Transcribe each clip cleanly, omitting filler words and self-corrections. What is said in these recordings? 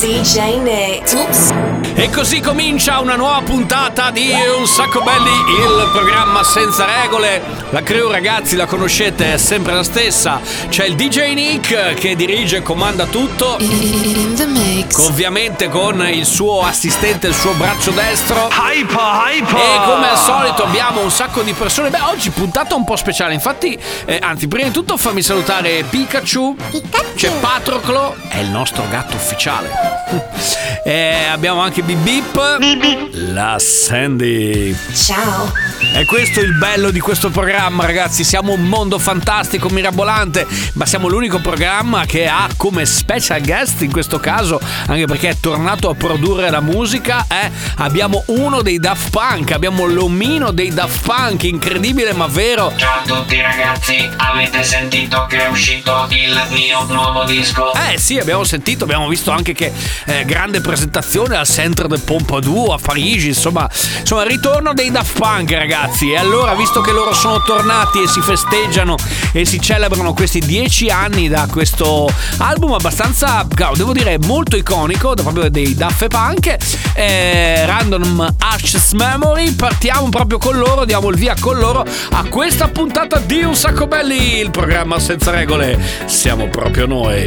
DJ Nick. Oops. E così comincia una nuova puntata di Un Sacco Belli, il programma senza regole. La crew, ragazzi, la conoscete, è sempre la stessa. C'è il DJ Nick che dirige e comanda tutto, ovviamente con il suo assistente, il suo braccio destro, Hyper. E come al solito abbiamo un sacco di persone. Beh, oggi puntata un po' speciale. Infatti, anzi, prima di tutto fammi salutare Pikachu. C'è Patroclo, è il nostro gatto ufficiale. Abbiamo anche Bip Bip, la Sandy. Ciao. E questo è il bello di questo programma, ragazzi. Siamo un mondo fantastico, mirabolante, ma siamo l'unico programma che ha come special guest, in questo caso, anche perché è tornato a produrre la musica, abbiamo uno dei Daft Punk, abbiamo l'omino dei Daft Punk, incredibile ma vero. Ciao a tutti ragazzi, avete sentito che è uscito il mio nuovo disco? Sì, abbiamo sentito, abbiamo visto anche che grande presentazione al Centre de Pompidou a Parigi, insomma ritorno dei Daft Punk, ragazzi. E allora, visto che loro sono tornati e si festeggiano e si celebrano questi 10 anni da questo album abbastanza, devo dire, molto iconico, proprio dei Daft Punk, Random Access Memory, partiamo proprio con loro, diamo il via con loro a questa puntata di Un Sacco Belli, il programma senza regole. Siamo proprio noi.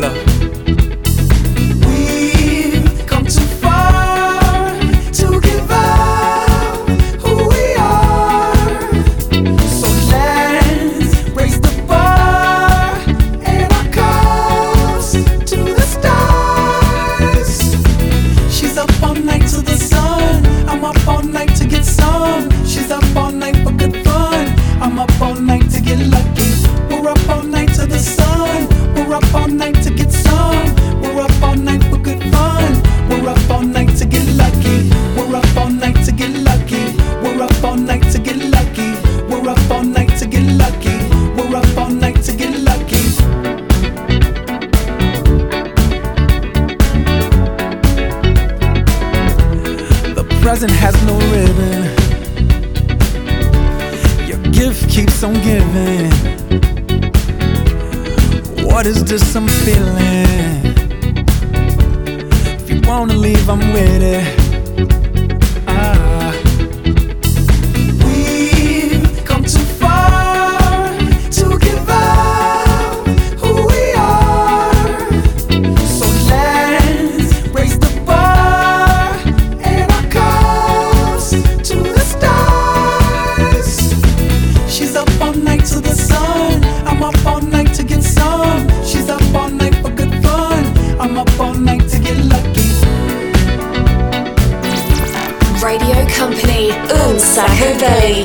Love. We've come too far to give up who we are. So let's raise the bar and our cups to the stars. She's up all night to the sun. I'm up all night to get some. She's up all night for good fun. I'm up all night to get lucky. We're up all night to the sun. We're up all night to get some. We're up all night for good fun. We're up all night to get lucky. We're up all night to get lucky. We're up all night to get lucky. We're up all night to get lucky. We're up all night to get lucky. The present has no ribbon. Your gift keeps on giving. What is this I'm feeling? If you wanna leave, I'm with it. We've come too far to give up who we are. So let's raise the bar and our cups to the stars. She's up all night to the sun. I'm up all night to get some. She's up all night for good fun. I'm up all night to get lucky. Radio Company, Un Sacco Belli.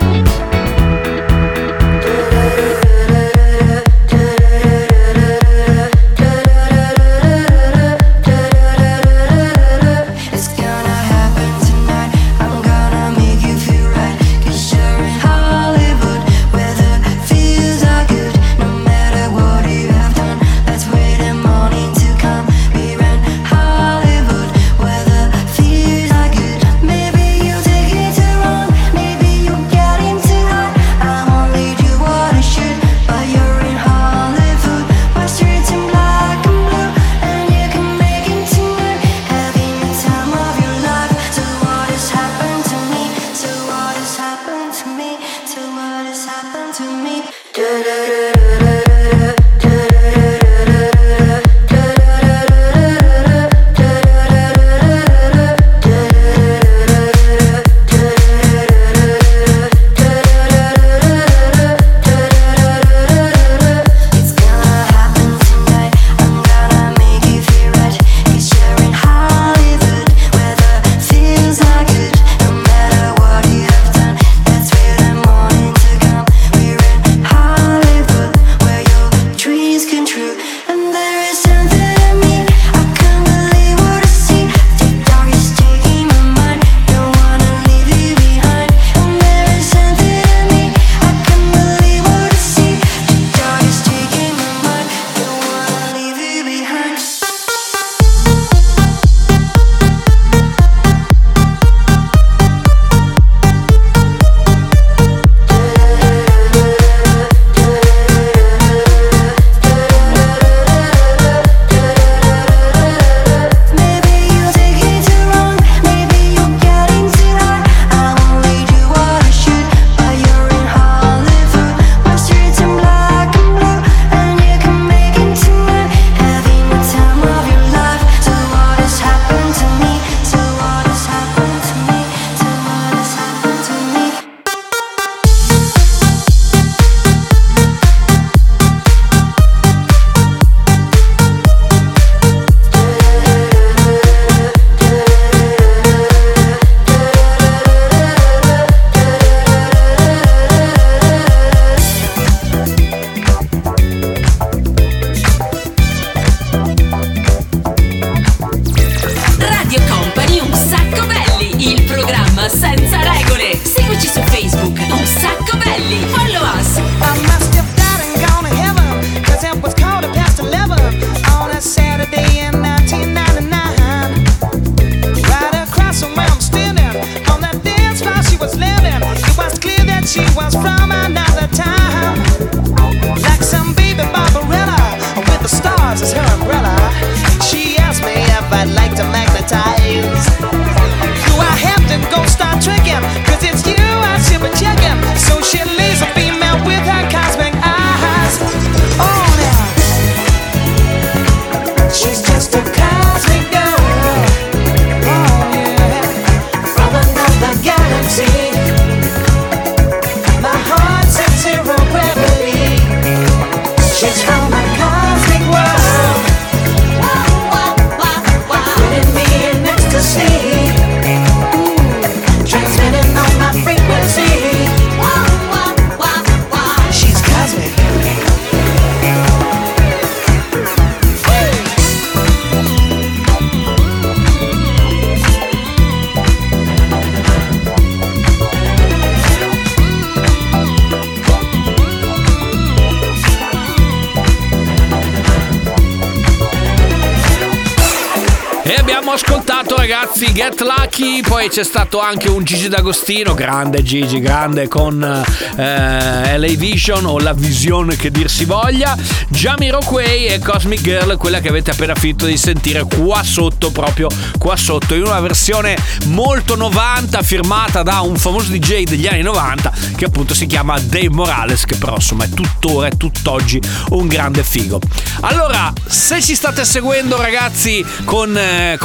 Abbiamo ascoltato, ragazzi, Get Lucky. Poi c'è stato anche un Gigi D'Agostino, grande Gigi, grande, con LA Vision, o La Visione che dir si voglia, Jamiroquai e Cosmic Girl, quella che avete appena finito di sentire qua sotto, proprio qua sotto, in una versione molto 90 firmata da un famoso DJ degli anni 90 che appunto si chiama Dave Morales, che però insomma è tuttora e tutt'oggi un grande figo. Allora, se ci state seguendo, ragazzi, con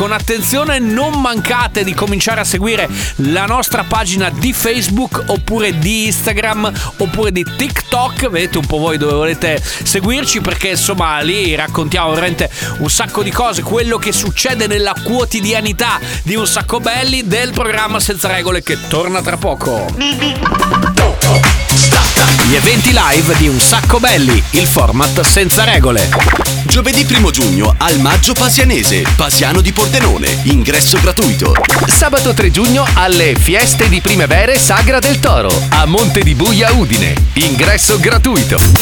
attenzione, non mancate di cominciare a seguire la nostra pagina di Facebook, oppure di Instagram, oppure di TikTok, vedete un po' voi dove volete seguirci, perché insomma lì raccontiamo veramente un sacco di cose, quello che succede nella quotidianità di Un Sacco Belli, del programma Senza Regole, che torna tra poco. Gli eventi live di Un Sacco Belli, il format senza regole. Giovedì 1 giugno al Maggio Pasianese, Pasiano di Pordenone, ingresso gratuito. Sabato 3 giugno alle Fieste di Primavere Sagra del Toro, a Monte di Buia Udine, ingresso gratuito. It's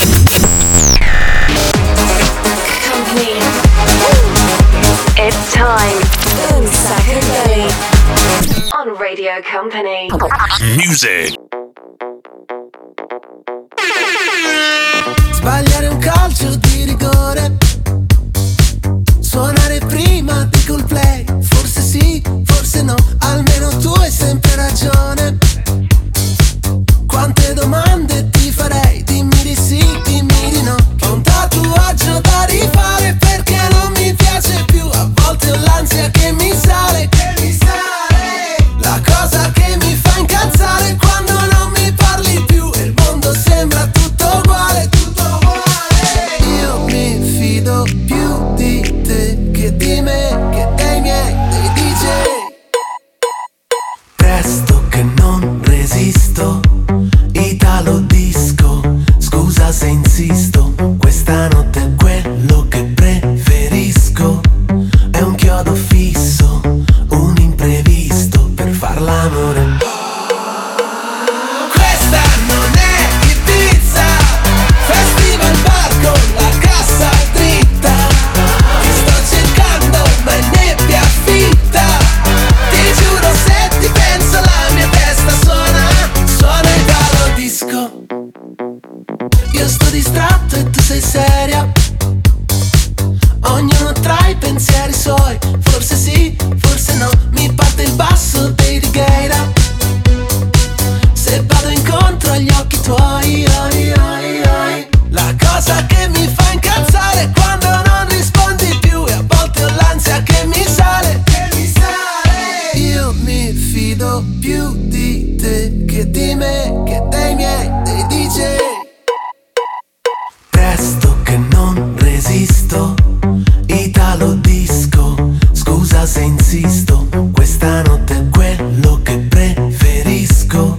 time. Un Sacco Belli on Radio Company. Music. Sbagliare un calcio di rigore, suonare prima di col play, forse sì, forse no, almeno tu hai sempre ragione. Quante domande ti farei, dimmi di sì, dimmi di no. Che un tatuaggio da rifare perché non mi piace più, a volte ho l'ansia che mi sale, che mi sale. La cosa che mi fa incazzare quando non mi parli più e il mondo sembra tutto uguale. Più di te che di me, che dei miei, dei DJ. Presto che non resisto, italo disco, scusa se insisto. Questa notte quello che preferisco è un chiodo fisso, un imprevisto per far l'amore. Questa non è Ibiza, festival bar con la cassa. Io sto distratto e tu sei seria, ognuno tra i pensieri suoi, forse sì, forse no, mi parte il basso dei Righeira. Se vado incontro agli occhi tuoi, oi, oi, oi. La cosa che mi fa incazzare è quando non rispondi più e a volte ho l'ansia che mi sale, che mi sale. Io mi fido più di te che di me, che dei miei, dei DJ. Presto che non resisto, italo disco, scusa se insisto. Questa notte quello che preferisco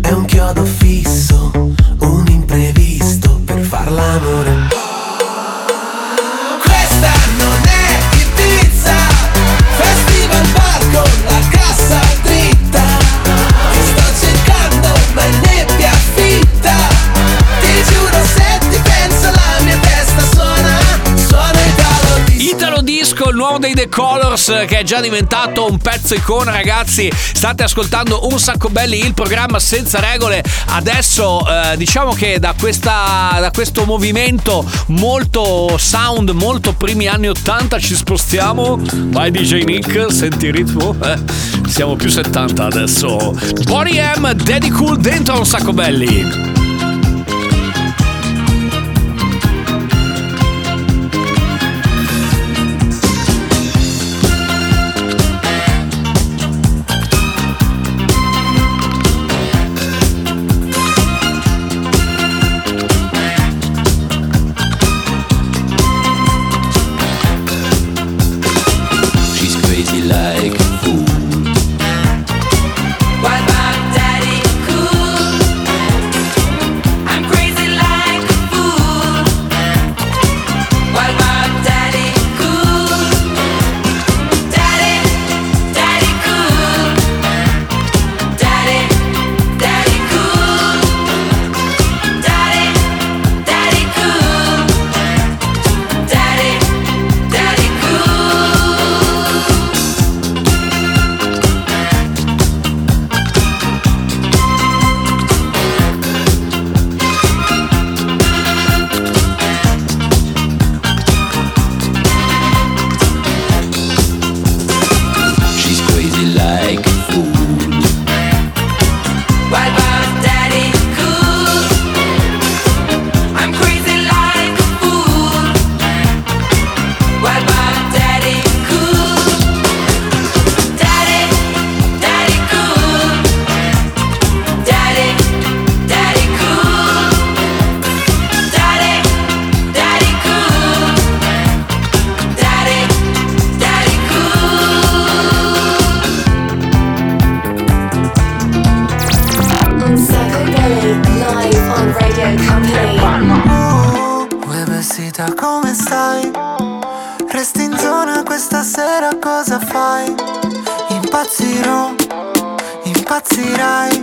è un chiodo fisso, un imprevisto per far l'amore. Questa non è Ibiza, festival bar con la cassa dritta. Ti sto cercando ma è nebbia fitta, ti giuro se ti penso la mia testa suona, suona italo disco. Italo disco, il nuovo dei The Colors, che è già diventato un pezzo icona, ragazzi. State ascoltando Un Sacco Belli, il programma senza regole. Adesso diciamo che da questo movimento molto sound, molto primi anni 80, ci spostiamo. Vai DJ Nick, senti il ritmo. Siamo più 70 adesso. Body M, Daddy Cool, dentro Un Sacco Belli. What about Daddy Cool? fai, impazzirò, impazzirai.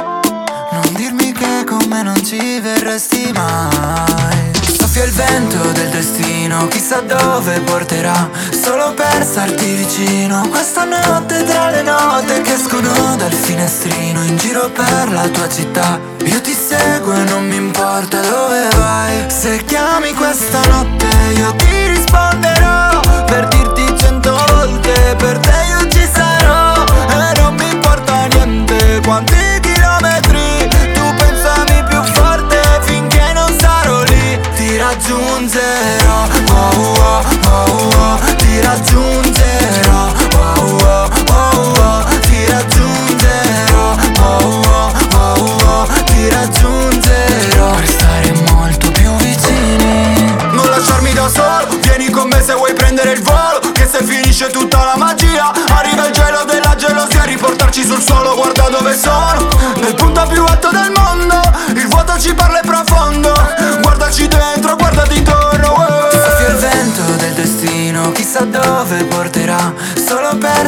Non dirmi che con me non ci verresti mai. Soffia il vento del destino, chissà dove porterà, solo per starti vicino. Questa notte tra le note che escono dal finestrino, in giro per la tua città, io ti seguo e non mi importa dove vai. Se chiami questa notte io ti risponderò, per dirti 100 volte per te io ci sarò. E non mi importa niente quanti chilometri, tu pensami più forte finché non sarò lì. Ti raggiungerò, oh oh oh oh, ti raggiungerò, oh oh oh oh, ti raggiungerò, oh oh oh oh, ti raggiungerò. Per stare molto più vicini, non lasciarmi da solo, vieni con me se vuoi prendere il volo, che se finisce tutta la magia arriva il gelo della gelosia a riportarci sul suolo. Guarda dove sono, nel punto più alto del mondo, il vuoto ci parla e profondo. Guardaci dentro, guardati intorno, oh. Ti soffia il vento del destino, chissà dove porterà, solo per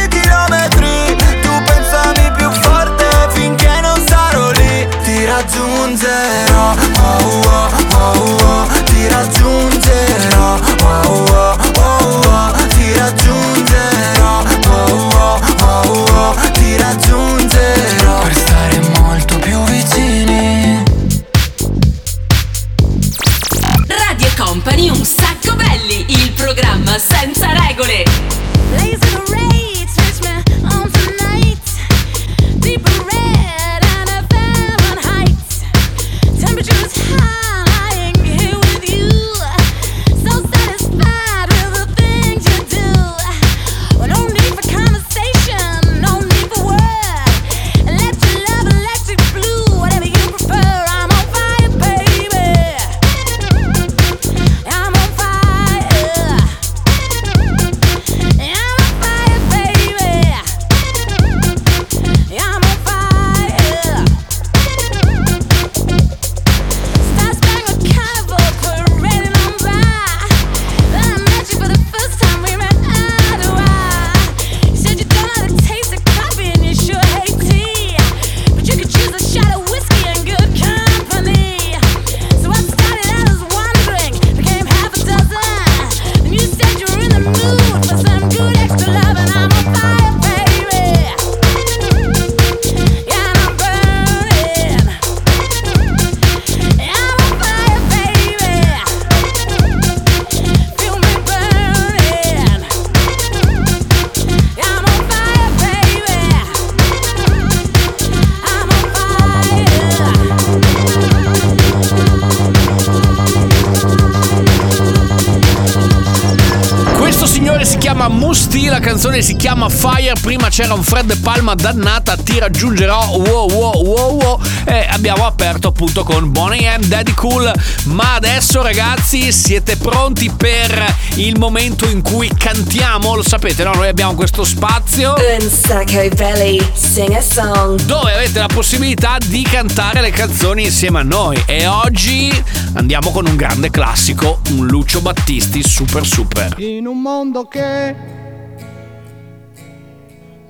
chilometri, tu pensami più forte finché non sarò lì. Ti raggiungerò, oh oh oh oh, ti raggiungerò, oh oh oh oh, ti raggiungerò, oh oh oh oh, ti raggiungerò. Per stare molto più vicini. Radio Company, un sacco belli, il programma senza regole. Si chiama Fire, prima c'era un Fred De Palma dannata, ti raggiungerò, wow wow wow wow, e abbiamo aperto appunto con Bonnie M, Daddy Cool. Ma adesso ragazzi siete pronti per il momento in cui cantiamo? Lo sapete, no? Noi abbiamo questo spazio Un Sacco Belli, Sing a Song, dove avete la possibilità di cantare le canzoni insieme a noi, e oggi andiamo con un grande classico, un Lucio Battisti super super. In un mondo che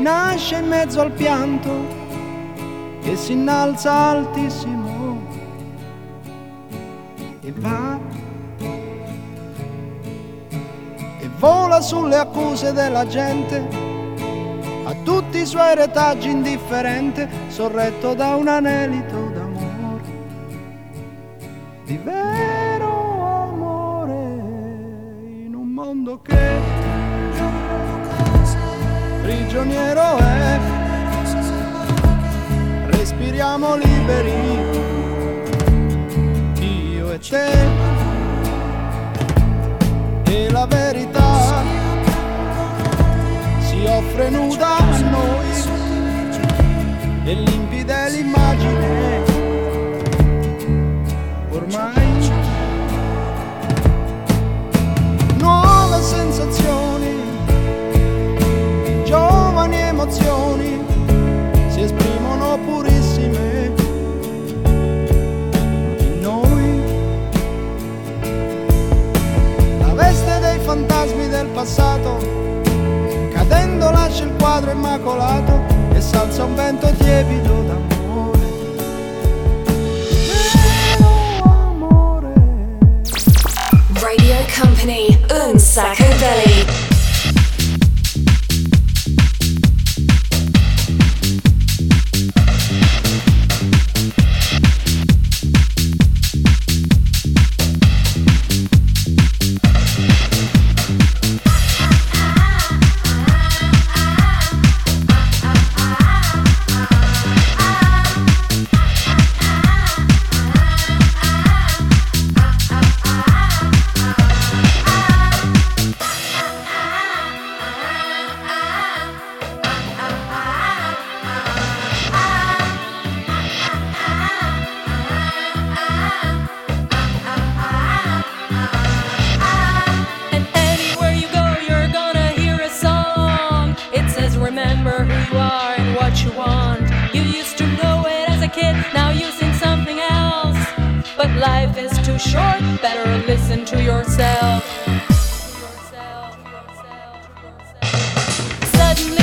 nasce in mezzo al pianto che si innalza altissimo e va e vola sulle accuse della gente, a tutti i suoi retaggi indifferente, sorretto da un anelito d'amore di vero. mondo che prigioniero è, respiriamo liberi, io e te, e la verità si offre nuda a noi, e limpida è l'immagine ormai. Nuove sensazioni, giovani emozioni si esprimono purissime in noi. La veste dei fantasmi del passato, cadendo lascia il quadro immacolato e s'alza un vento tiepido d'amore. Radio Company, Un Sacco Belli. Suddenly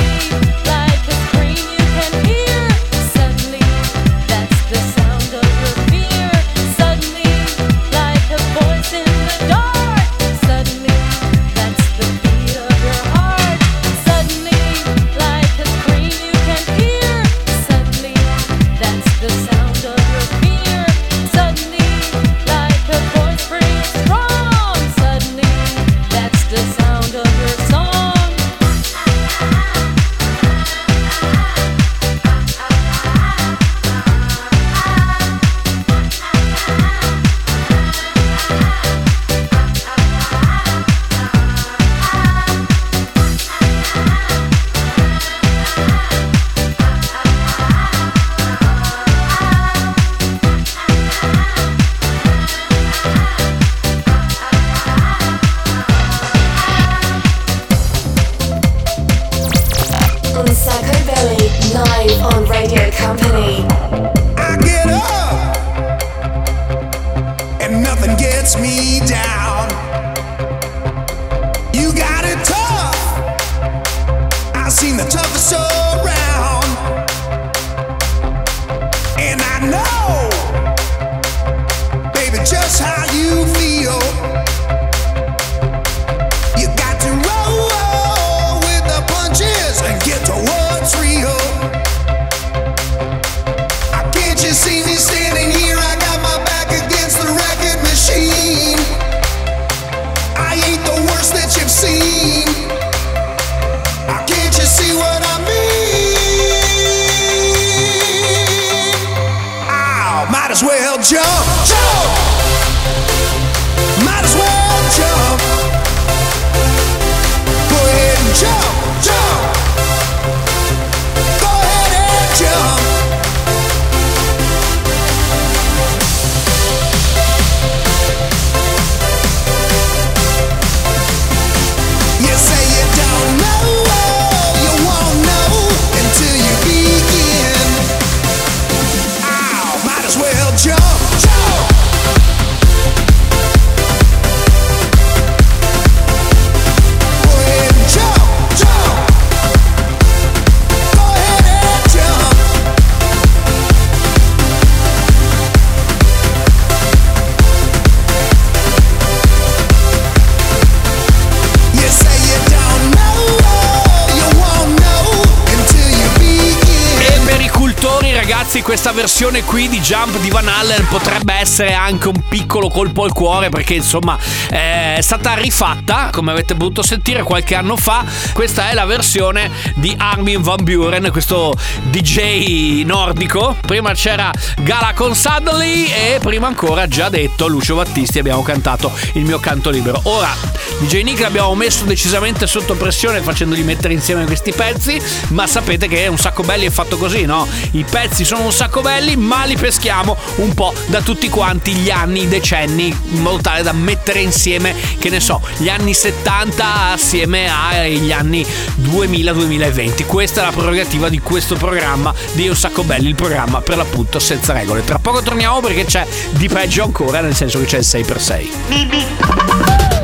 ragazzi, questa versione qui di Jump di Van Halen potrebbe essere anche un piccolo colpo al cuore, perché insomma è stata rifatta, come avete potuto sentire, qualche anno fa. Questa è la versione di Armin van Buuren, questo DJ nordico. Prima c'era Gala con Suddenly e prima ancora, già detto, Lucio Battisti, abbiamo cantato Il mio canto libero. Ora DJ Nick l'abbiamo messo decisamente sotto pressione facendogli mettere insieme questi pezzi, ma sapete che Un Sacco Belli è fatto così, no? I pezzi sono un sacco belli, ma li peschiamo un po' da tutti quanti gli anni, i decenni, in modo tale da mettere insieme, che ne so, gli anni 70 assieme agli anni 2000-2020. Questa è la prerogativa di questo programma di Un Sacco Belli, il programma per l'appunto senza regole. Tra poco torniamo perché c'è di peggio ancora, nel senso che c'è il 6x6.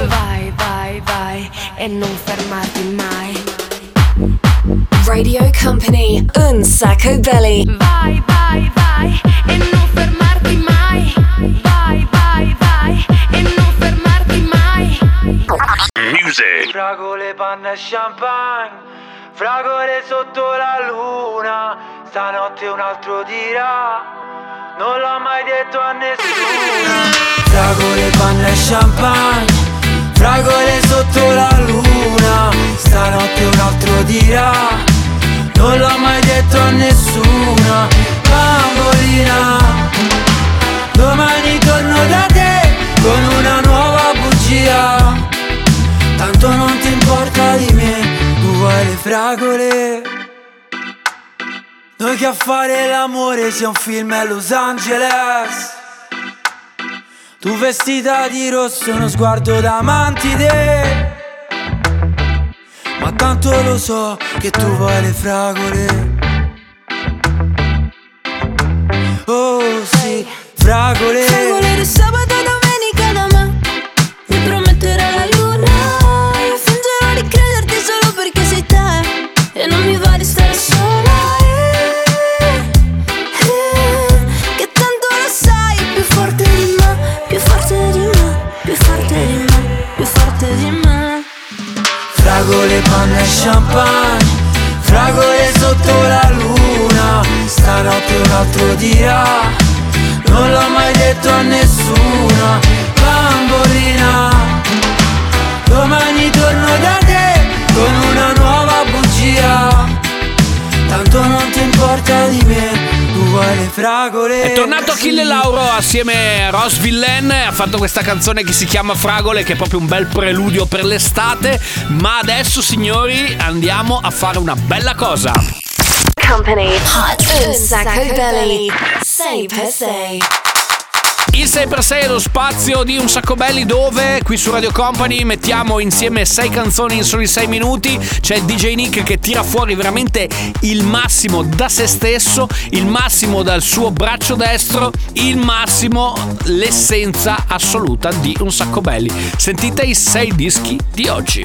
Vai, vai, vai e non fermarti mai. Radio Company, Un Sacco Belli. Vai, vai, vai e non fermarti mai. Vai, vai, vai e non fermarti mai. Music. Fragole, panna e champagne, fragole sotto la luna, stanotte un altro dirà, non l'ho mai detto a nessuno. Fragole, panna e champagne, fragole sotto la luna, stanotte un altro dirà, non l'ho mai detto a nessuno. Bambolina, domani torno da te con una nuova bugia, tanto non ti importa di me, tu vuoi le fragole. Noi che a fare l'amore sia un film a Los Angeles, tu vestita di rosso, uno sguardo da mantide, ma tanto lo so che tu vuoi le fragole. Oh sì, fragole. Fragole di sabato, domenica da me, mi prometterò la luna, io fingerò di crederti solo perché sei te, e non mi va di stare sola. Fragole, panna e champagne, fragole sotto la luna, stanotte un altro dirà, non l'ho mai detto a nessuno. Bambolina, domani torno da te con una nuova bugia, tanto non ti importa di me, tu vuoi le fragole. È tornato Achille Lauro assieme a Rose Villain, ha fatto questa canzone che si chiama Fragole, che è proprio un bel preludio per l'estate. Ma adesso, signori, andiamo a fare una bella cosa. Company Hot, Un Sacco Belli, 6x6. Il 6x6 è lo spazio di Un Sacco Belli dove qui su Radio Company mettiamo insieme 6 canzoni in soli 6 minuti. C'è DJ Nick che tira fuori veramente il massimo da se stesso, il massimo dal suo braccio destro, il massimo, l'essenza assoluta di Un Sacco Belli. Sentite i 6 dischi di oggi.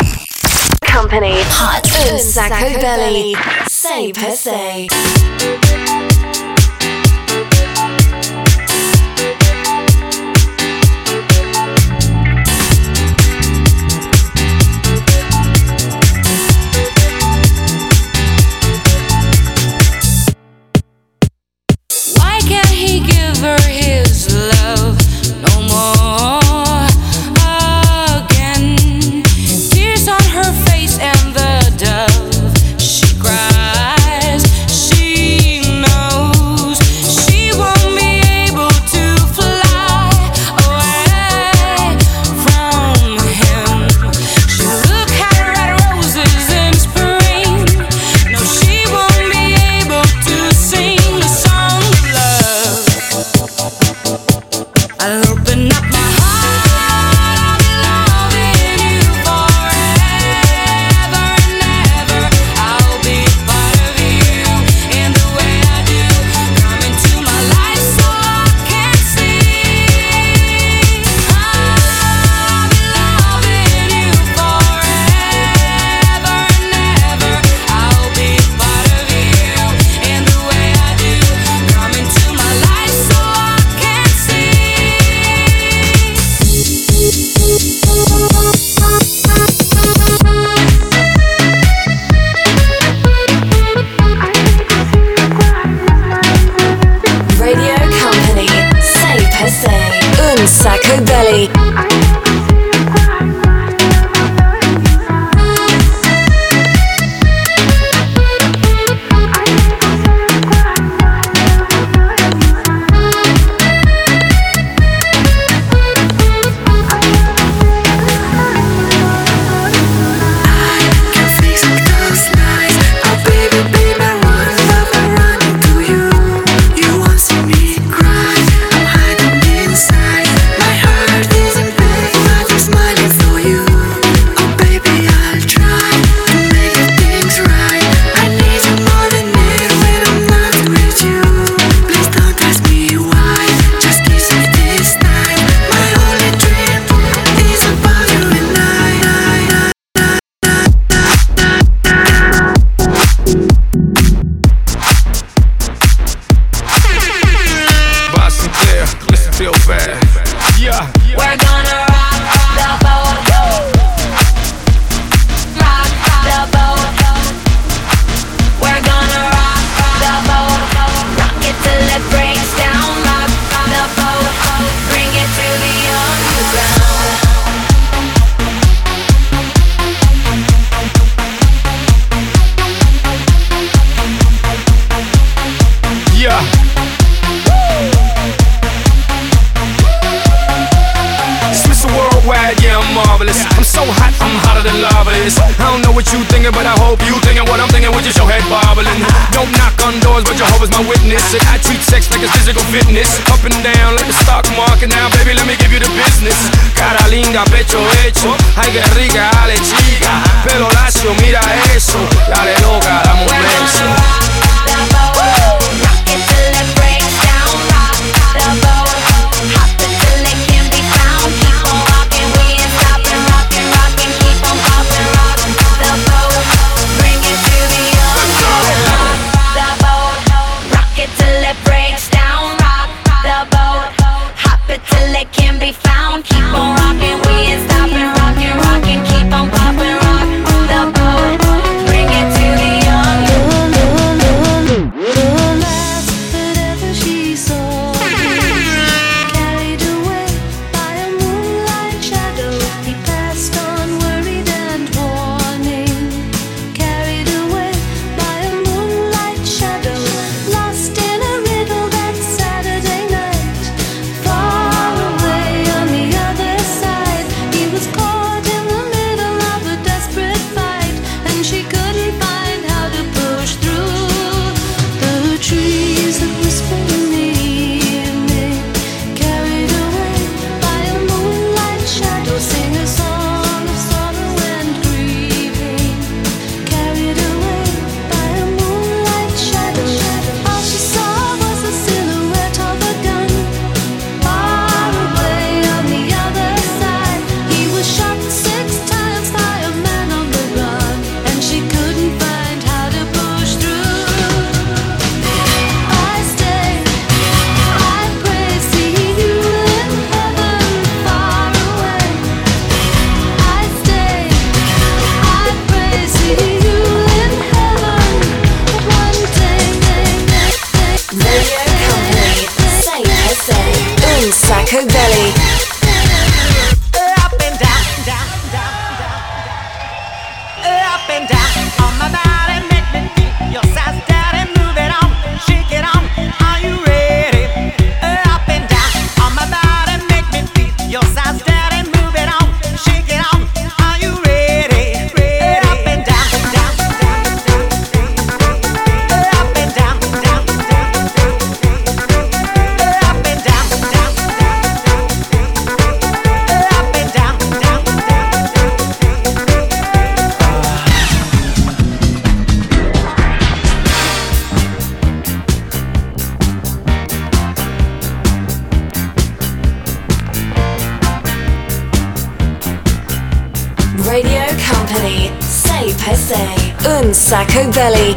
Company Hot, Un Sacco Belli, 6x6. Belli. Un Sacco Belli.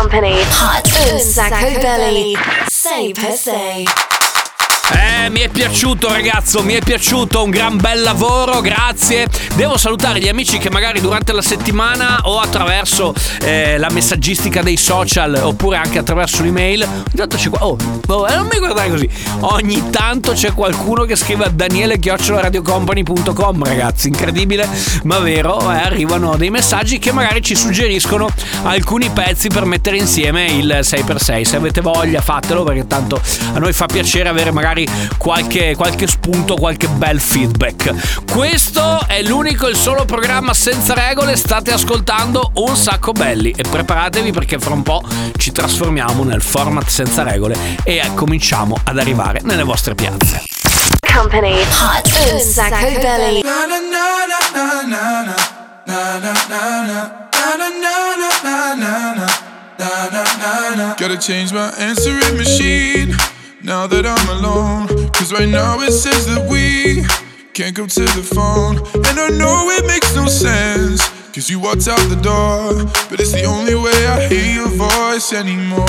Company. Hot. Un Sacco Belli. Sei per sei. Mi è piaciuto ragazzo, mi è piaciuto, un gran bel lavoro, grazie. Devo salutare gli amici che magari durante la settimana o attraverso la messaggistica dei social oppure anche attraverso l'email. Ogni tanto c'è non mi guardare così. Ogni tanto c'è qualcuno che scrive a daniele@radiocompany.com, ragazzi, incredibile ma vero, arrivano dei messaggi che magari ci suggeriscono alcuni pezzi per mettere insieme il 6x6. Se avete voglia fatelo, perché tanto a noi fa piacere avere magari qualche spunto, qualche bel feedback. Questo è l'unico e il solo programma senza regole. State ascoltando Un Sacco Belli e preparatevi perché fra un po' ci trasformiamo nel format senza regole e cominciamo ad arrivare nelle vostre piazze. Company Hot. Un Sacco Belli. Na na na na na na na na na na na. Gotta change my answering machine now that I'm alone, cause right now it says that we can't come to the phone. And I know it makes no sense, cause you walked out the door, but it's the only way I hear your voice anymore.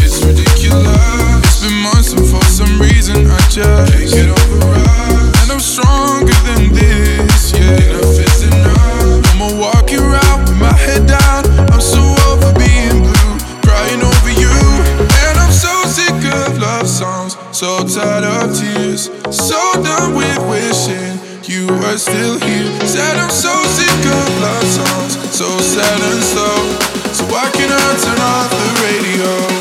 It's ridiculous, it's been months and for some reason I just can't get over us. And I'm stronger than this, yeah, enough is enough. I'm gonna walk you around with my head down, I'm so over being blue, crying over you. Sick of love songs, so tired of tears, so done with wishing you were still here. Said I'm so sick of love songs, so sad and slow, so why can't I turn off the radio?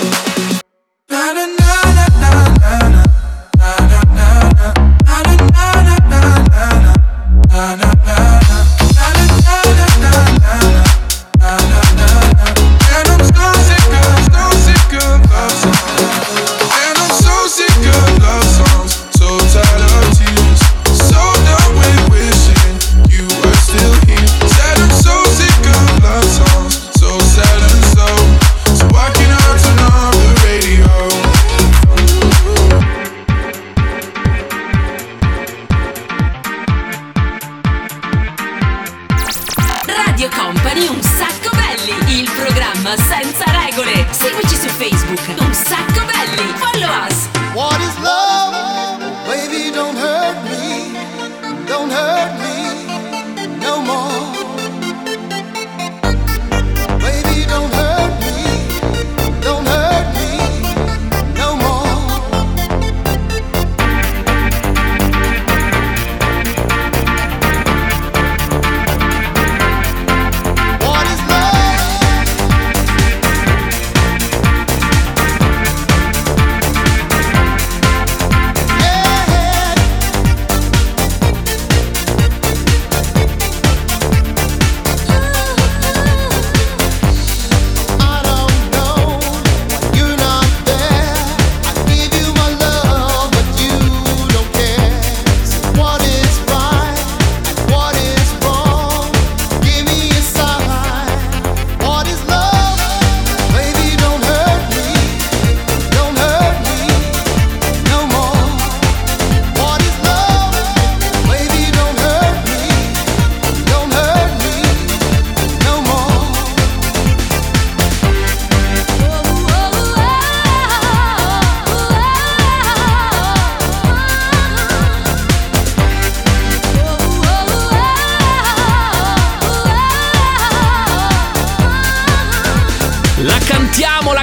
Na na na na na na na na na na na na na na na na.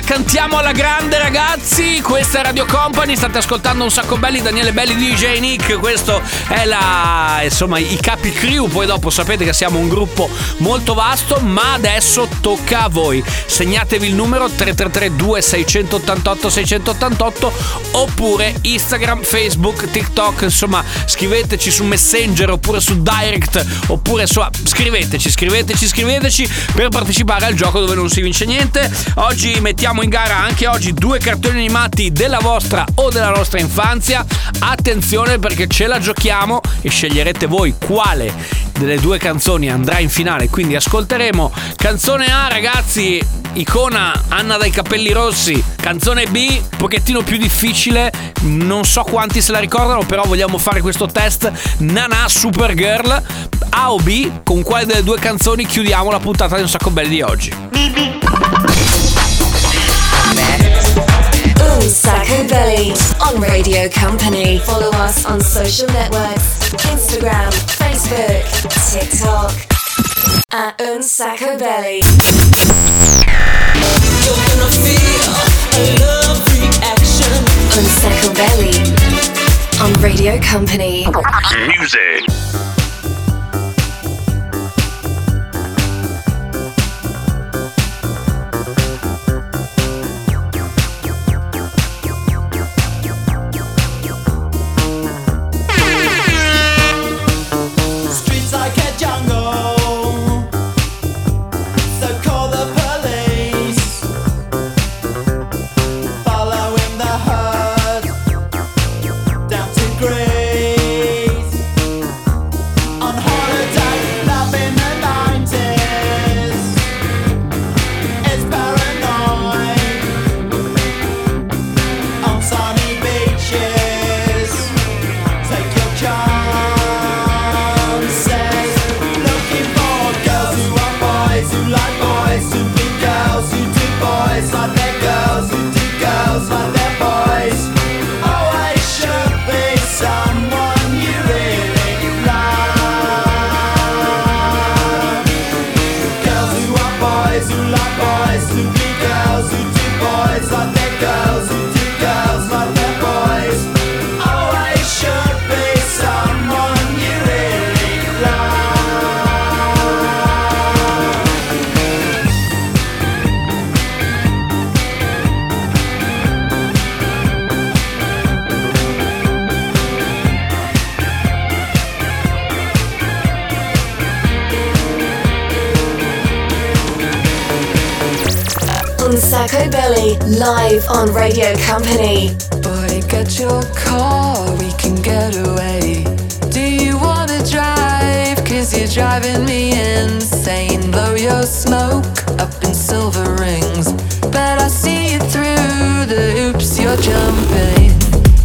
Cantiamo alla grande ragazzi, questa è Radio Company, state ascoltando Un Sacco Belli, Daniele Belli, DJ Nick, questo è i capi crew, poi dopo sapete che siamo un gruppo molto vasto, ma adesso tocca a voi, segnatevi il numero 333-2688-688 oppure Instagram, Facebook, TikTok, insomma scriveteci su Messenger oppure su Direct oppure scriveteci per partecipare al gioco dove non si vince niente. Oggi mettiamo in gara anche oggi 2 cartoni animati della vostra o della nostra infanzia. Attenzione perché ce la giochiamo e sceglierete voi quale delle 2 canzoni andrà in finale. Quindi ascolteremo canzone A ragazzi, icona Anna Dai Capelli Rossi. Canzone B, pochettino più difficile, non so quanti se la ricordano, però vogliamo fare questo test. Nana Supergirl. A o B, con quale delle 2 canzoni chiudiamo la puntata di Un Sacco Belli di oggi? Un Sacco Belli on Radio Company. Follow us on social networks, Instagram, Facebook, TikTok at Un Sacco Belli. You're gonna feel a love reaction. Un Sacco Belli on Radio Company. Music. Sacco Belli, live on Radio Company. Boy, get your car, we can get away. Do you wanna drive? Cause you're driving me insane. Blow your smoke up in silver rings, but I see you through the hoops you're jumping.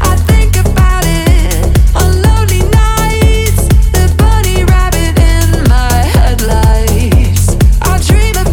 I think about it on lonely nights, the bunny rabbit in my headlights. I dream about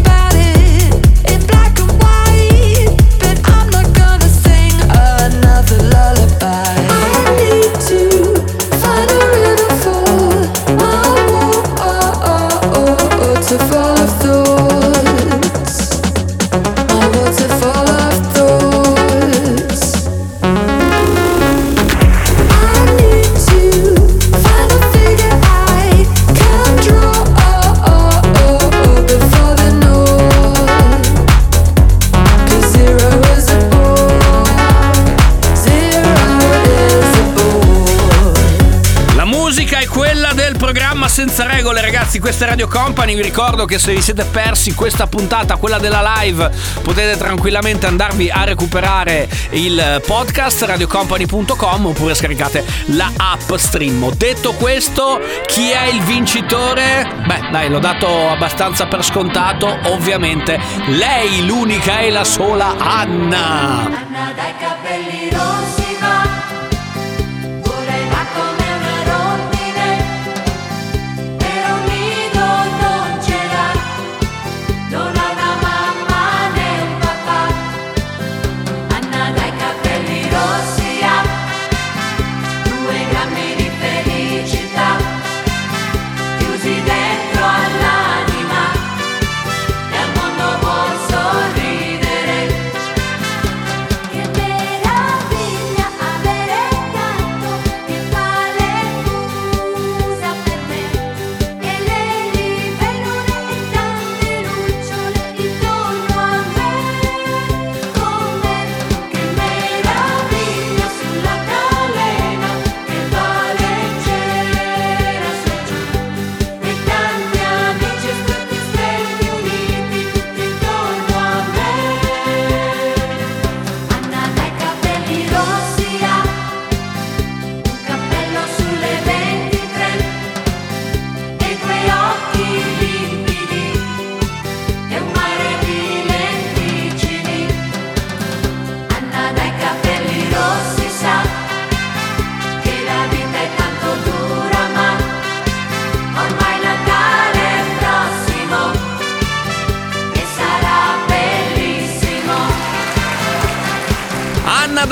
senza regole, ragazzi. Questa è Radio Company. Vi ricordo che se vi siete persi questa puntata, quella della live, potete tranquillamente andarvi a recuperare il podcast radiocompany.com oppure scaricate la app Stream. Detto questo, chi è il vincitore? Beh, dai, l'ho dato abbastanza per scontato. Ovviamente lei, l'unica e la sola, Anna. Anna dai capelli rossi. Be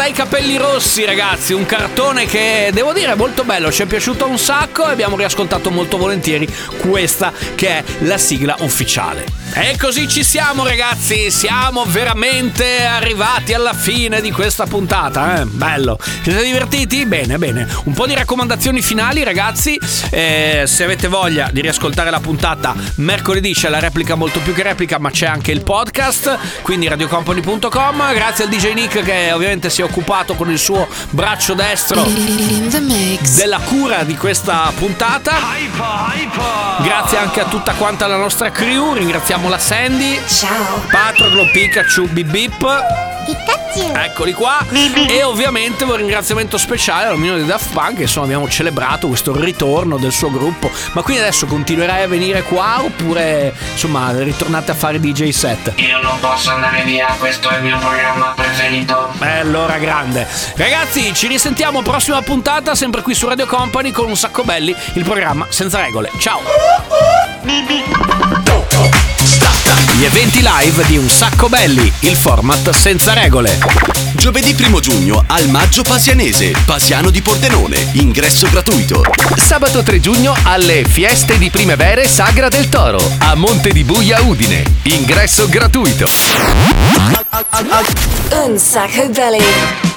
dai capelli rossi, ragazzi, un cartone che devo dire è molto bello, ci è piaciuto un sacco e abbiamo riascoltato molto volentieri questa che è la sigla ufficiale. E così ci siamo, ragazzi, siamo veramente arrivati alla fine di questa puntata, eh? Bello, ci siete divertiti? Bene, bene, un po' di raccomandazioni finali, ragazzi, se avete voglia di riascoltare la puntata, mercoledì c'è la replica, molto più che replica, ma c'è anche il podcast, quindi radiocompany.com. grazie al DJ Nick che ovviamente si è occupato con il suo braccio destro della cura di questa puntata. Grazie anche a tutta quanta la nostra crew, ringraziamo la Sandy, ciao, Patroclo, Pikachu, Bip Bip, Pikachu, eccoli qua, Bip. E ovviamente un ringraziamento speciale all'omino di Daft Punk, che insomma abbiamo celebrato questo ritorno del suo gruppo. Ma quindi adesso continuerai a venire qua oppure insomma ritornate a fare DJ set? Io non posso andare via, questo è il mio programma preferito. Beh, allora grande. Ragazzi, ci risentiamo prossima puntata sempre qui su Radio Company con Un Sacco Belli, il programma senza regole. Ciao. Gli eventi live di Un Sacco Belli, il format senza regole. Giovedì 1 giugno al Maggio Pasianese, Pasiano di Pordenone, ingresso gratuito. Sabato 3 giugno alle Fieste di Primavere Sagra del Toro, a Monte di Buia Udine, ingresso gratuito. Un Sacco Belli.